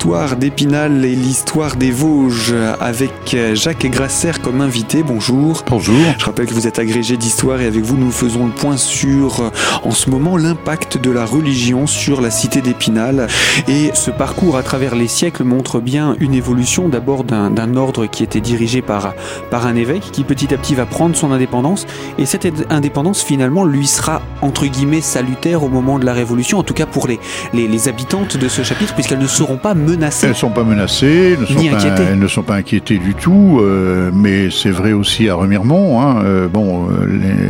l'histoire d'Épinal et l'histoire des Vosges avec Jacques Grasser comme invité. Bonjour. Bonjour. Je rappelle que vous êtes agrégé d'histoire et avec vous nous faisons le point sur, en ce moment, l'impact de la religion sur la cité d'Épinal. Et ce parcours à travers les siècles montre bien une évolution d'abord d'un ordre qui était dirigé par un évêque qui petit à petit va prendre son indépendance, et cette indépendance finalement lui sera entre guillemets salutaire au moment de la Révolution, en tout cas pour les habitantes de ce chapitre, puisqu'elles ne seront pas menacées. Elles ne sont pas menacées, elles ne sont pas inquiétées du tout, mais c'est vrai aussi à Remiremont,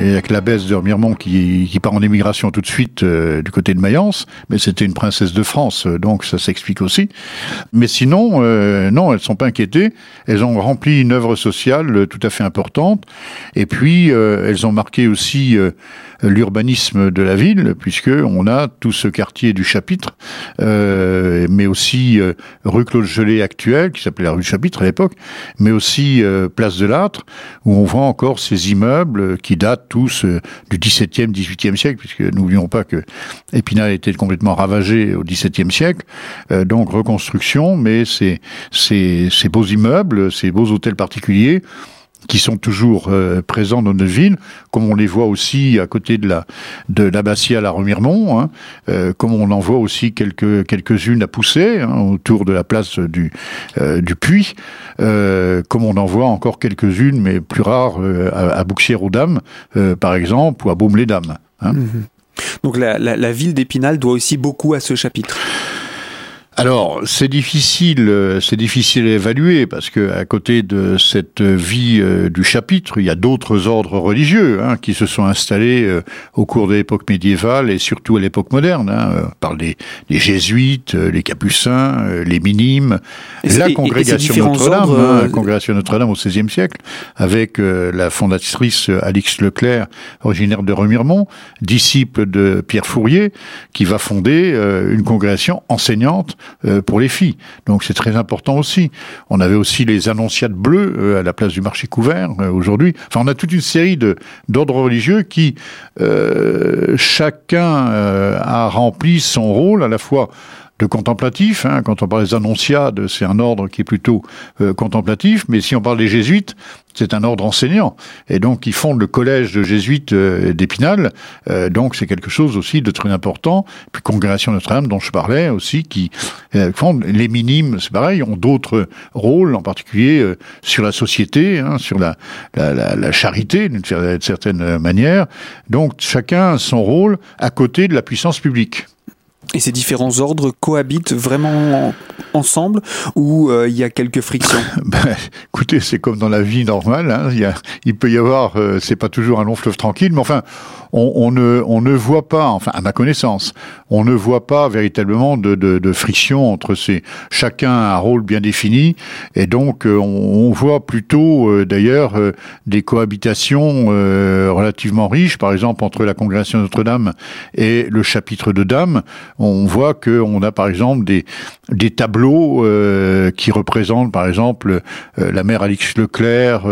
avec la baisse de Remiremont qui part en émigration tout de suite du côté de Mayence, mais c'était une princesse de France, donc ça s'explique aussi. Mais sinon, non, elles ne sont pas inquiétées, elles ont rempli une œuvre sociale tout à fait importante, et puis elles ont marqué aussi l'urbanisme de la ville, puisqu'on a tout ce quartier du Chapitre, mais aussi rue Claude-Gelé actuelle, qui s'appelait la rue Chapitre à l'époque, mais aussi place de l'Âtre, où on voit encore ces immeubles qui datent tous du XVIIe, XVIIIe siècle, puisque n'oublions pas que Épinal était complètement ravagé au XVIIe siècle, donc reconstruction, mais ces beaux immeubles, ces beaux hôtels particuliers, qui sont toujours présents dans nos villes, comme on les voit aussi à côté de l'abbatiale à la Remiremont, comme on en voit aussi quelques-unes à Poussé, autour de la place du Puy, comme on en voit encore quelques-unes, mais plus rares, à Bouxières-aux-Dames, par exemple, ou à Beaumel-les-Dames. Donc la ville d'Épinal doit aussi beaucoup à ce chapitre. Alors, c'est difficile à évaluer, parce que à côté de cette vie du chapitre, il y a d'autres ordres religieux qui se sont installés au cours de l'époque médiévale et surtout à l'époque moderne. On parle des jésuites, les capucins, les minimes, la Congrégation de Notre-Dame, Congrégation de Notre-Dame au XVIe siècle, avec la fondatrice Alix Leclerc, originaire de Remiremont, disciple de Pierre Fourier, qui va fonder une congrégation enseignante pour les filles. Donc c'est très important aussi. On avait aussi les annonciates bleues à la place du marché couvert aujourd'hui. Enfin, on a toute une série d'ordres religieux qui, chacun a rempli son rôle à la fois de contemplatif. Quand on parle des annonciades, c'est un ordre qui est plutôt contemplatif, mais si on parle des jésuites, c'est un ordre enseignant. Et donc, ils fondent le collège de jésuites d'Épinal. Donc, c'est quelque chose aussi de très important. Puis, Congrégation de Notre-Dame, dont je parlais aussi, qui fondent les minimes, c'est pareil, ont d'autres rôles, en particulier sur la société, sur la charité, d'une certaine manière. Donc, chacun a son rôle à côté de la puissance publique. Et ces différents ordres cohabitent vraiment ensemble, ou il y a quelques frictions? Écoutez, c'est comme dans la vie normale. Il peut y avoir, c'est pas toujours un long fleuve tranquille, mais enfin, on ne voit pas, enfin à ma connaissance, on ne voit pas véritablement de friction entre ces. Chacun a un rôle bien défini, et donc on voit plutôt, d'ailleurs, des cohabitations relativement riches, par exemple entre la Congrégation de Notre-Dame et le chapitre de Dames. On voit qu'on a par exemple des tableaux qui représentent par exemple la mère Alix Leclerc,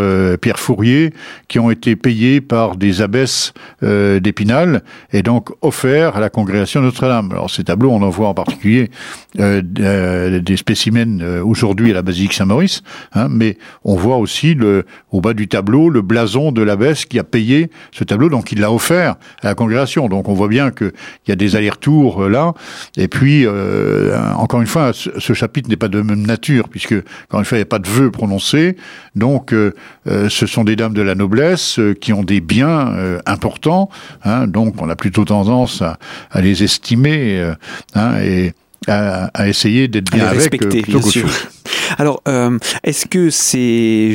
Pierre Fourier, qui ont été payés par des abbesses d'Épinal et donc offerts à la Congrégation de Notre-Dame. Alors ces tableaux, on en voit en particulier des spécimens aujourd'hui à la basilique Saint-Maurice, mais on voit aussi au bas du tableau le blason de l'abbesse qui a payé ce tableau, donc il l'a offert à la Congrégation. Donc on voit bien qu'il y a des allers-retours là. Et puis, encore une fois, ce chapitre n'est pas de même nature, puisque, encore une fois, il n'y a pas de vœux prononcés. Donc, ce sont des dames de la noblesse qui ont des biens importants. Donc, on a plutôt tendance à les estimer et à essayer d'être bien avec, plutôt qu'autre chose. Alors, est-ce que ces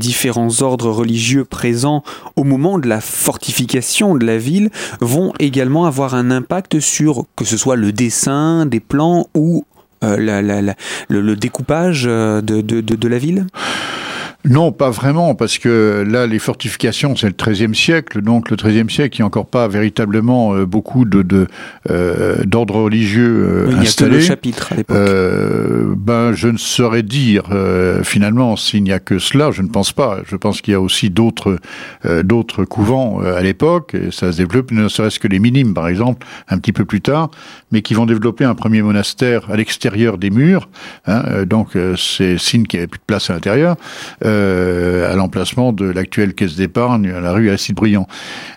différents ordres religieux présents au moment de la fortification de la ville vont également avoir un impact sur, que ce soit le dessin des plans ou le découpage de la ville ? Non, pas vraiment, parce que là, les fortifications, c'est le XIIIe siècle. Donc, le XIIIe siècle, il n'y a encore pas véritablement beaucoup d'ordre religieux installé. Il n'y a que le chapitre à l'époque. Je ne saurais dire, finalement, s'il n'y a que cela, je ne pense pas. Je pense qu'il y a aussi d'autres couvents à l'époque. Et ça se développe, ne serait-ce que les minimes, par exemple, un petit peu plus tard, mais qui vont développer un premier monastère à l'extérieur des murs. Donc, c'est signe qu'il n'y avait plus de place à l'intérieur. À l'emplacement de l'actuelle caisse d'épargne à la rue Aristide-Briand.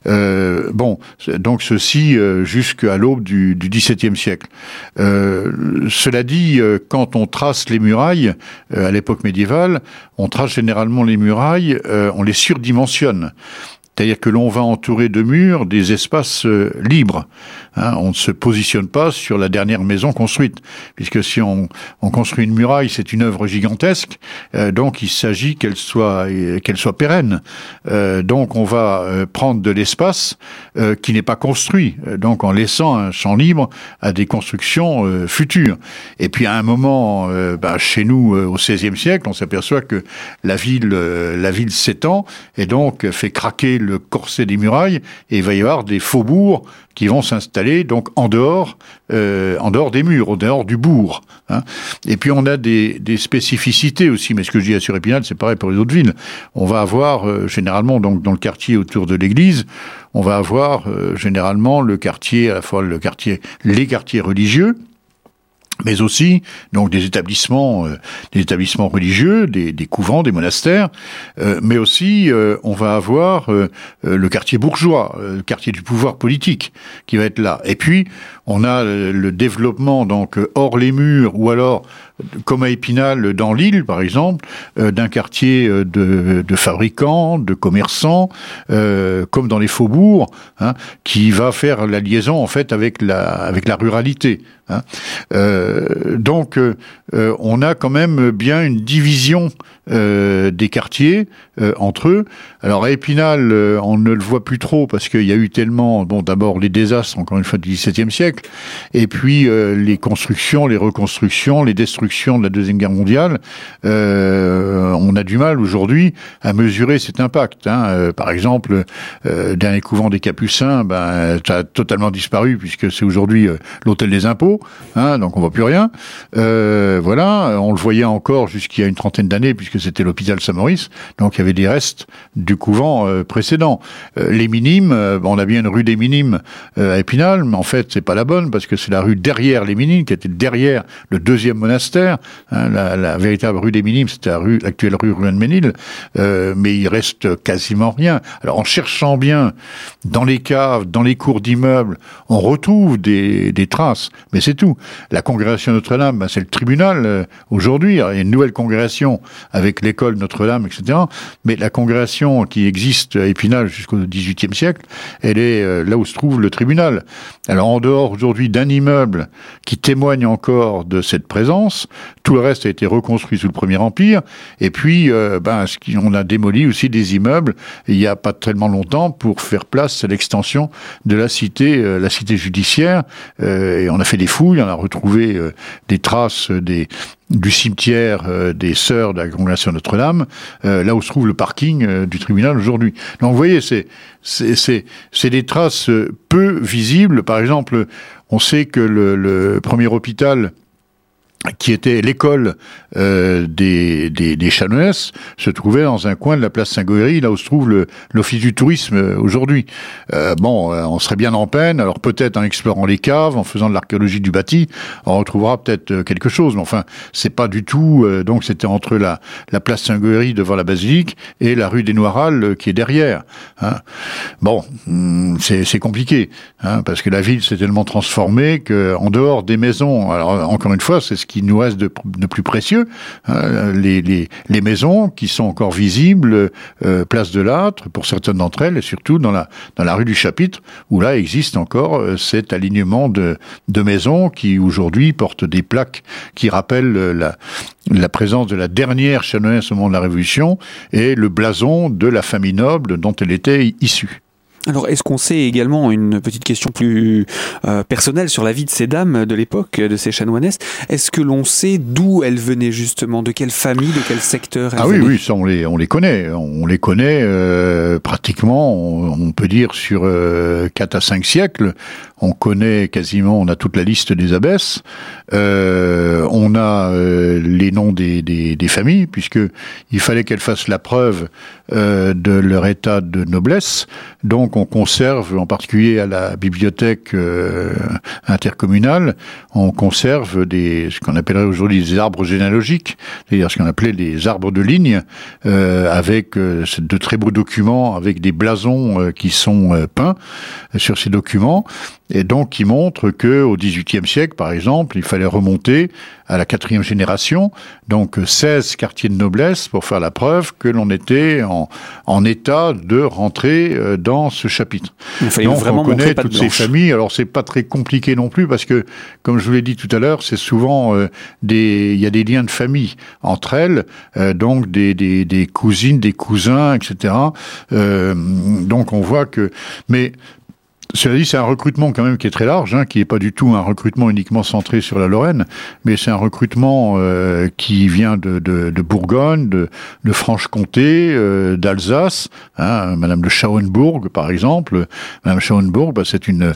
Donc ceci jusqu'à l'aube du XVIIe siècle. Cela dit, quand on trace les murailles, à l'époque médiévale, on trace généralement les murailles, on les surdimensionne. C'est-à-dire que l'on va entourer de murs des espaces libres. On ne se positionne pas sur la dernière maison construite, puisque si on construit une muraille, c'est une œuvre gigantesque, donc il s'agit qu'elle soit pérenne. Donc on va prendre de l'espace qui n'est pas construit, donc en laissant un champ libre à des constructions futures. Et puis à un moment, chez nous, au XVIe siècle, on s'aperçoit que la ville s'étend, et donc fait craquer le corset des murailles, et il va y avoir des faubourgs qui vont s'installer donc en dehors des murs, en dehors du bourg. Et puis on a des spécificités aussi, mais ce que je dis sur Épinal, c'est pareil pour les autres villes. On va avoir généralement donc dans le quartier autour de l'église, on va avoir généralement le quartier, à la fois les quartiers religieux, mais aussi donc des établissements religieux, des couvents, des monastères, mais aussi on va avoir le quartier bourgeois, le quartier du pouvoir politique qui va être là. Et puis on a le développement donc hors les murs, ou alors comme à Épinal dans l'île par exemple, d'un quartier de fabricants, de commerçants, comme dans les faubourgs, qui va faire la liaison en fait avec la ruralité. On a quand même bien une division des quartiers entre eux. Alors à Épinal, on ne le voit plus trop parce qu'il y a eu tellement, d'abord les désastres encore une fois du XVIIe siècle, et puis les constructions, les reconstructions, les destructions de la Deuxième Guerre mondiale. On a du mal aujourd'hui à mesurer cet impact. Par exemple, dernier couvent des Capucins, ça a totalement disparu puisque c'est aujourd'hui l'hôtel des impôts. Donc on voit plus rien. On le voyait encore jusqu'il y a une trentaine d'années puisque c'était l'hôpital Saint-Maurice. Donc il y avait des restes du couvent précédent. Les Minimes, on a bien une rue des Minimes à Épinal, mais en fait c'est pas la bonne parce que c'est la rue derrière les Minimes qui était derrière le deuxième monastère. La véritable rue des Minimes, c'était l'actuelle rue Ruan-Ménil, mais il reste quasiment rien. Alors en cherchant bien dans les caves, dans les cours d'immeubles, on retrouve des traces, mais c'est tout. La Congrégation de Notre-Dame, c'est le tribunal aujourd'hui. Alors, il y a une nouvelle congrégation avec l'école Notre-Dame, etc. Mais la congrégation qui existe à Épinal jusqu'au XVIIIe siècle, elle est là où se trouve le tribunal. Alors en dehors aujourd'hui d'un immeuble qui témoigne encore de cette présence, tout le reste a été reconstruit sous le Premier Empire. Et puis, on a démoli aussi des immeubles il n'y a pas tellement longtemps pour faire place à l'extension de la cité judiciaire. Et on a fait des fouilles, on a retrouvé des traces du cimetière des Sœurs de la Congrégation Notre-Dame, là où se trouve le parking du tribunal aujourd'hui. Donc vous voyez, c'est des traces peu visibles. Par exemple, on sait que le premier hôpital qui était l'école des Chanoinesses, se trouvait dans un coin de la place Saint-Goëri, là où se trouve l'office du tourisme aujourd'hui. On serait bien en peine, alors peut-être en explorant les caves, en faisant de l'archéologie du bâti, on retrouvera peut-être quelque chose, mais enfin, c'est pas du tout... donc c'était entre la place Saint-Goëri devant la basilique et la rue des Noirals qui est derrière. C'est compliqué, parce que la ville s'est tellement transformée qu'en dehors des maisons... Alors encore une fois, c'est ce qui nous reste de plus précieux, les maisons qui sont encore visibles, place de l'Âtre, pour certaines d'entre elles, et surtout dans la rue du Chapitre, où là existe encore cet alignement de maisons qui aujourd'hui portent des plaques qui rappellent la présence de la dernière chanoinesse au moment de la Révolution et le blason de la famille noble dont elle était issue. Alors, est-ce qu'on sait également, une petite question plus personnelle sur la vie de ces dames de l'époque, de ces chanoinesses, est-ce que l'on sait d'où elles venaient justement, de quelle famille, de quel secteur elles venaient ? Oui, ça on les connaît pratiquement, on peut dire sur 4 à 5 siècles, on connaît quasiment, on a toute la liste des abbesses, on a les noms des familles, puisque il fallait qu'elles fassent la preuve de leur état de noblesse, donc on conserve, en particulier à la bibliothèque intercommunale, on conserve ce qu'on appellerait aujourd'hui des arbres généalogiques, c'est-à-dire ce qu'on appelait des arbres de ligne, avec de très beaux documents, avec des blasons qui sont peints sur ces documents, et donc qui montrent qu'au XVIIIe siècle, par exemple, il fallait remonter à la quatrième génération, donc 16 quartiers de noblesse, pour faire la preuve que l'on était en état de rentrer dans ce chapitre. Donc on connaît toutes ces familles. Alors c'est pas très compliqué non plus, parce que, comme je vous l'ai dit tout à l'heure, c'est souvent il y a des liens de famille entre elles, donc des cousines, des cousins, etc. Donc on voit que... Mais cela dit, c'est un recrutement quand même qui est très large, qui n'est pas du tout un recrutement uniquement centré sur la Lorraine, mais c'est un recrutement qui vient de Bourgogne, de Franche-Comté, d'Alsace. Madame de Schauenburg, par exemple. Madame Schauenburg, c'est une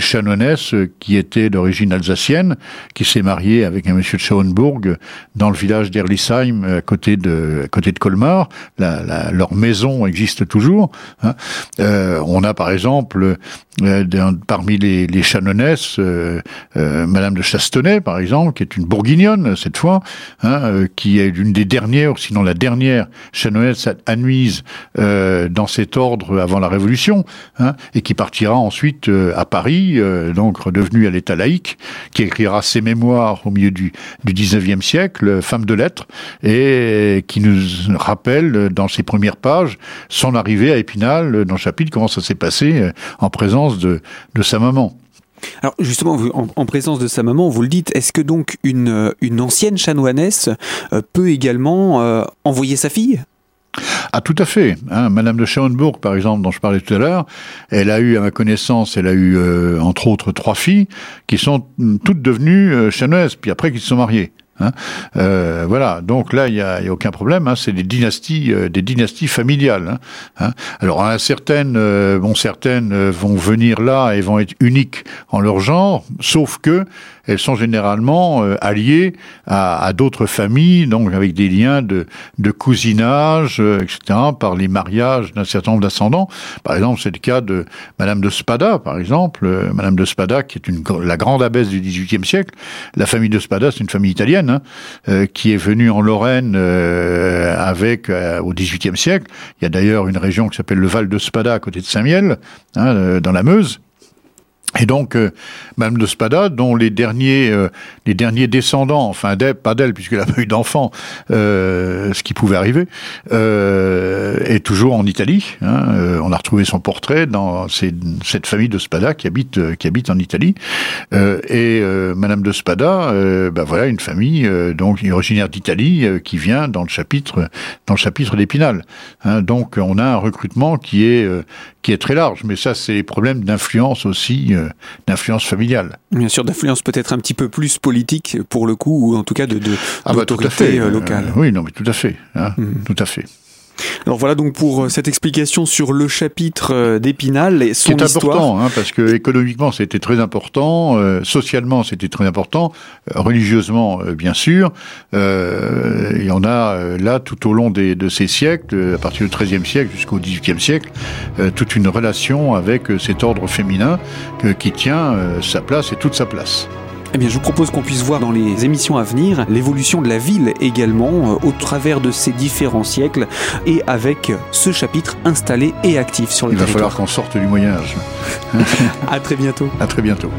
chanoinesse qui était d'origine alsacienne, qui s'est mariée avec un monsieur de Schauenburg dans le village d'Erlisheim, à côté de Colmar. Leur maison existe toujours. On a par exemple... parmi les chanoinesses, Madame de Chastonnet, par exemple, qui est une bourguignonne, cette fois, qui est l'une des dernières, sinon la dernière chanoinesse admise dans cet ordre avant la Révolution, et qui partira ensuite à Paris, donc redevenue à l'état laïque, qui écrira ses mémoires au milieu du XIXe siècle, femme de lettres, et qui nous rappelle dans ses premières pages son arrivée à Épinal, dans le chapitre, comment ça s'est passé en présence de sa maman. Alors justement, en présence de sa maman, vous le dites, est-ce que donc une ancienne chanoinesse peut également envoyer sa fille ? Ah, tout à fait. Madame de Schauenburg, par exemple, dont je parlais tout à l'heure, elle a eu, à ma connaissance, entre autres 3 filles qui sont toutes devenues chanoinesses, puis après qui se sont mariées. Voilà, donc là il y a aucun problème, c'est des dynasties familiales. Alors certaines, certaines vont venir là et vont être uniques en leur genre, sauf que elles sont généralement alliées à d'autres familles, donc avec des liens de cousinage, etc., par les mariages d'un certain nombre d'ascendants. Par exemple, c'est le cas de Madame de Spada, par exemple. Madame de Spada, qui est la grande abbesse du XVIIIe siècle. La famille de Spada, c'est une famille italienne, qui est venue en Lorraine au XVIIIe siècle. Il y a d'ailleurs une région qui s'appelle le Val de Spada, à côté de Saint-Miel, dans la Meuse. Et donc, Madame de Spada, dont les derniers descendants, enfin pas d'elle, puisqu'elle n'a pas eu d'enfant, ce qui pouvait arriver, est toujours en Italie. On a retrouvé son portrait dans cette famille de Spada qui habite en Italie. Et Madame de Spada, voilà une famille donc originaire d'Italie qui vient dans le chapitre d'Épinal. Donc, on a un recrutement qui est très large, mais ça, c'est problème d'influence aussi. D'influence familiale. Bien sûr, d'influence peut-être un petit peu plus politique pour le coup, ou en tout cas d'autorité locale. Oui, non, mais tout à fait. Tout à fait. Alors voilà donc pour cette explication sur le chapitre d'Épinal et son histoire. C'est important, parce que économiquement c'était très important, socialement c'était très important, religieusement bien sûr. Et on a là tout au long de ces siècles, à partir du XIIIe siècle jusqu'au XVIIIe siècle, toute une relation avec cet ordre féminin qui tient sa place et toute sa place. Eh bien, je vous propose qu'on puisse voir dans les émissions à venir l'évolution de la ville également au travers de ces différents siècles et avec ce chapitre installé et actif sur le territoire. Il va falloir qu'on sorte du Moyen Âge. À très bientôt. À très bientôt.